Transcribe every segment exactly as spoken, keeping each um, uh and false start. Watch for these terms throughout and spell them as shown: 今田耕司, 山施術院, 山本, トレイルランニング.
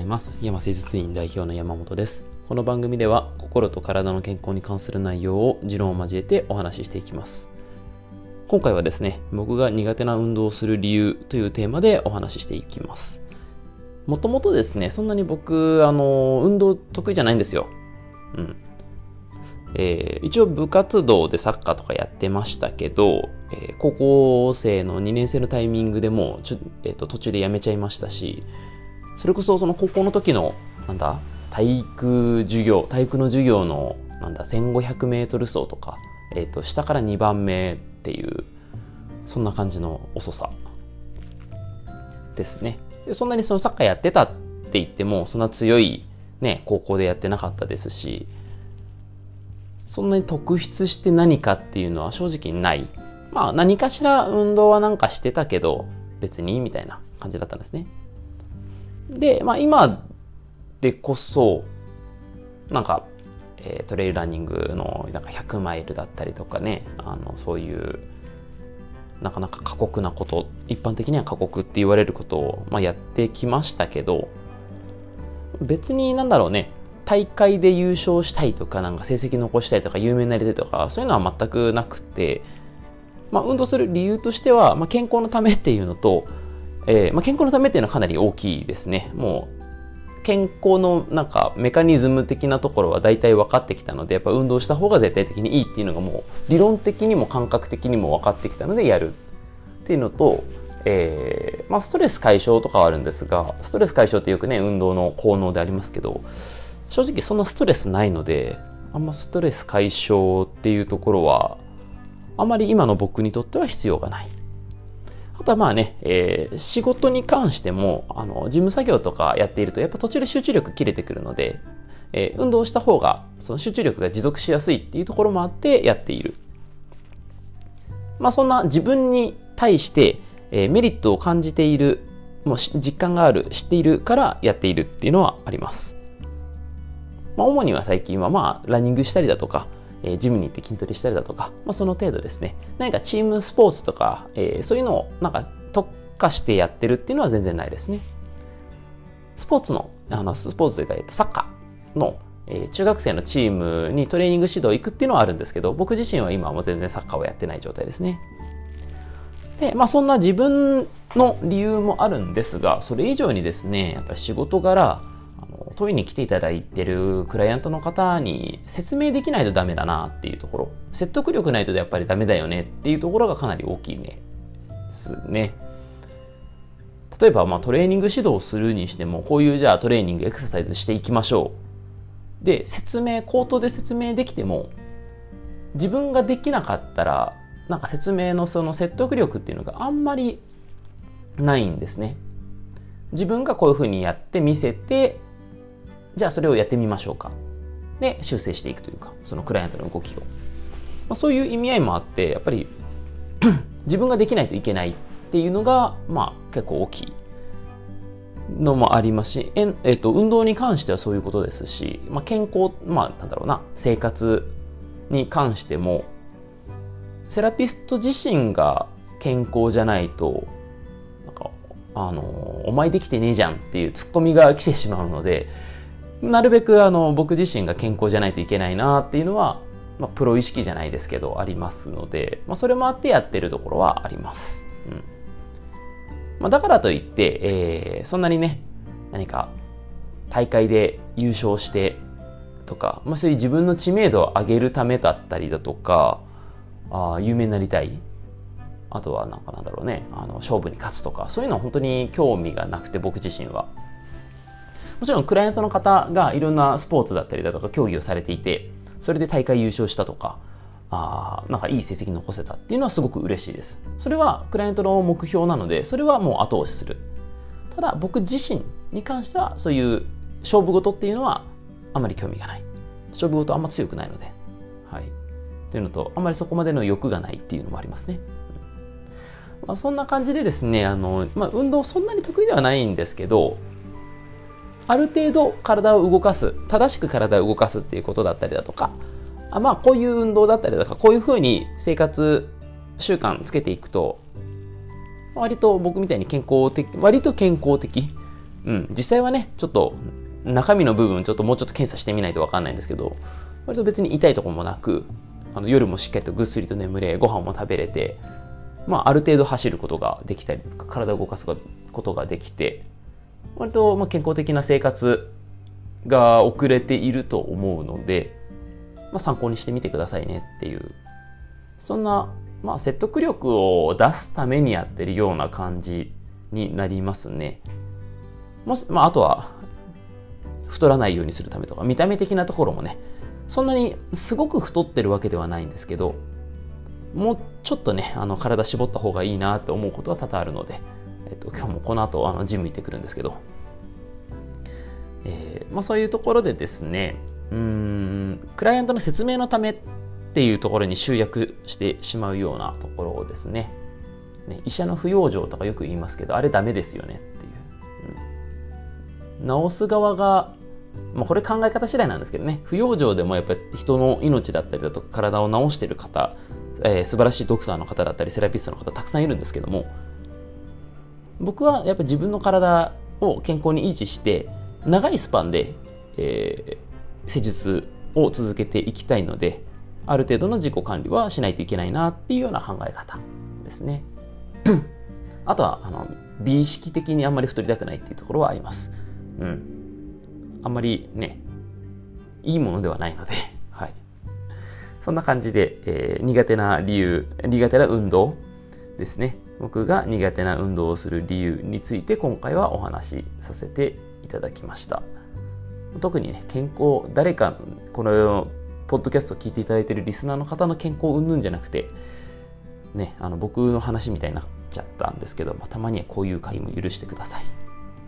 います。山施術院代表の山本です。この番組では心と体の健康に関する内容を持論を交えてお話ししていきます。今回はですね、僕が苦手な運動をする理由というテーマでお話ししていきます。もともとですね、そんなに僕あの運動得意じゃないんですよ。うんえー、一応部活動でサッカーとかやってましたけど、えー、高校生のにねん生のタイミングでもうちょ、えー、と途中でやめちゃいましたし、それこそその高校の時のなんだ体育授業体育の授業のなんだ せんごひゃくメートル 走とか、えー、と下からにばんめっていう、そんな感じの遅さですね。でそんなにそのサッカーやってたって言ってもそんな強い、ね、高校でやってなかったですし、そんなに特筆して何かっていうのは正直ない。まあ何かしら運動はなんかしてたけど別にみたいな感じだったんですね。で、まあ、今でこそなんか、えー、トレイルランニングのなんかひゃくマイルだったりとかね、あのそういうなかなか過酷なこと、一般的には過酷って言われることを、まあ、やってきましたけど、別になんだろうね、大会で優勝したいとか、なんか成績残したいとか、有名になりたいとか、そういうのは全くなくて、まあ、運動する理由としては、まあ、健康のためっていうのと、えーまあ、健康のためっていうのはかなり大きいですね。もう健康のなんかメカニズム的なところは大体分かってきたので、やっぱ運動した方が絶対的にいいっていうのがもう理論的にも感覚的にも分かってきたのでやるっていうのと、えーまあ、ストレス解消とかはあるんですが、ストレス解消ってよくね運動の効能でありますけど、正直そんなストレスないので、あんまストレス解消っていうところはあまり今の僕にとっては必要がない。あとはまあね、えー、仕事に関してもあの事務作業とかやっているとやっぱ途中で集中力切れてくるので、えー、運動した方がその集中力が持続しやすいっていうところもあってやっている。まあそんな自分に対して、えー、メリットを感じている、もう実感がある、知っているからやっているっていうのはあります。まあ、主には最近はまあランニングしたりだとか、えー、ジムに行って筋トレしたりだとか、まあ、その程度ですね。何かチームスポーツとか、えー、そういうのをなんか特化してやってるっていうのは全然ないですね。スポーツの、あのスポーツというか、えーと、サッカーの、えー、中学生のチームにトレーニング指導行くっていうのはあるんですけど、僕自身は今はもう全然サッカーをやってない状態ですね。で、まあ、そんな自分の理由もあるんですが、それ以上にですね、やっぱり仕事柄トイレに来ていただいてるクライアントの方に説明できないとダメだなっていうところ、説得力ないとやっぱりダメだよねっていうところがかなり大きいですね。例えばまあトレーニング指導をするにしても、こういうじゃあトレーニングエクササイズしていきましょうで説明、口頭で説明できても自分ができなかったらなんか説明のその説得力っていうのがあんまりないんですね。自分がこういうふうにやってみせて、じゃあそれをやってみましょうかで修正していくというか、そのクライアントの動きを、まあ、そういう意味合いもあって、やっぱり自分ができないといけないっていうのが、まあ、結構大きいのもありますし、え、えっと、運動に関してはそういうことですし、まあ、健康、まあ、なんだろうな、生活に関してもセラピスト自身が健康じゃないとなんかあのお前できてねえじゃんっていうツッコミが来てしまうので、なるべくあの僕自身が健康じゃないといけないなっていうのは、まあ、プロ意識じゃないですけどありますので、まあ、それもあってやってるところはあります。うんまあ、だからといって、えー、そんなにね何か大会で優勝してとか、まあ、そういう自分の知名度を上げるためだったりだとか、あ有名になりたい、あとはなんかなんだろうね、あの勝負に勝つとか、そういうのは本当に興味がなくて、僕自身は。もちろんクライアントの方がいろんなスポーツだったりだとか競技をされていて、それで大会優勝したとか、あなんかいい成績残せたっていうのはすごく嬉しいです。それはクライアントの目標なので、それはもう後押しする。ただ僕自身に関してはそういう勝負事っていうのはあまり興味がない、勝負事あんま強くないので、はい、っていうのと、あんまりそこまでの欲がないっていうのもありますね。まあ、そんな感じでですね、あの、まあ、運動そんなに得意ではないんですけど、ある程度体を動かす、正しく体を動かすっていうことだったりだとか、あまあこういう運動だったりだとか、こういうふうに生活習慣つけていくと、割と僕みたいに健康的、割と健康的うん、実際はねちょっと中身の部分ちょっともうちょっと検査してみないと分かんないんですけど、割と別に痛いところもなく、あの夜もしっかりとぐっすりと眠れ、ご飯も食べれて、まあ、ある程度走ることができたり体を動かすことができて、割とまあ健康的な生活が遅れていると思うので、まあ、参考にしてみてくださいねっていう、そんな、まあ、説得力を出すためにやってるような感じになりますね。もし、まあ、あとは太らないようにするためとか、見た目的なところもね、そんなにすごく太ってるわけではないんですけど、もうちょっとね、あの体絞った方がいいなと思うことは多々あるので、えっと、今日もこの後あのジム行ってくるんですけど、えーまあ、そういうところでですね、うーんクライアントの説明のためっていうところに集約してしまうようなところをですね、ね医者の不養生とかよく言いますけど、あれダメですよねっていう、うん、治す側が、まあ、これ考え方次第なんですけどね、不養生でもやっぱり人の命だったりだとか体を治している方、えー、素晴らしいドクターの方だったりセラピストの方たくさんいるんですけども、僕はやっぱり自分の体を健康に維持して長いスパンで、えー、施術を続けていきたいので、ある程度の自己管理はしないといけないなっていうような考え方ですね。あとはあの美意識的にあんまり太りたくないっていうところはあります。うん、あんまりねいいものではないので、はい、そんな感じで、えー、苦手な理由、苦手な運動ですね。僕が苦手な運動をする理由について今回はお話しさせていただきました。特にね健康、誰かこのポッドキャストを聞いていただいているリスナーの方の健康云々じゃなくて、ね、あの僕の話みたいになっちゃったんですけど、まあ、たまにはこういう回も許してください。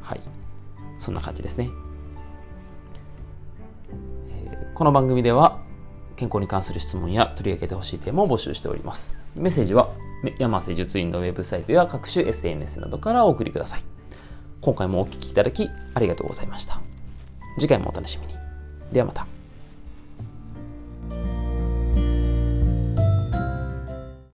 はい、そんな感じですね。えー、この番組では健康に関する質問や取り上げてほしいテーマを募集しております。メッセージは山瀬術院のウェブサイトや各種 エスエヌエス などからお送りください。今回もお聞きいただきありがとうございました。次回もお楽しみに。ではまた。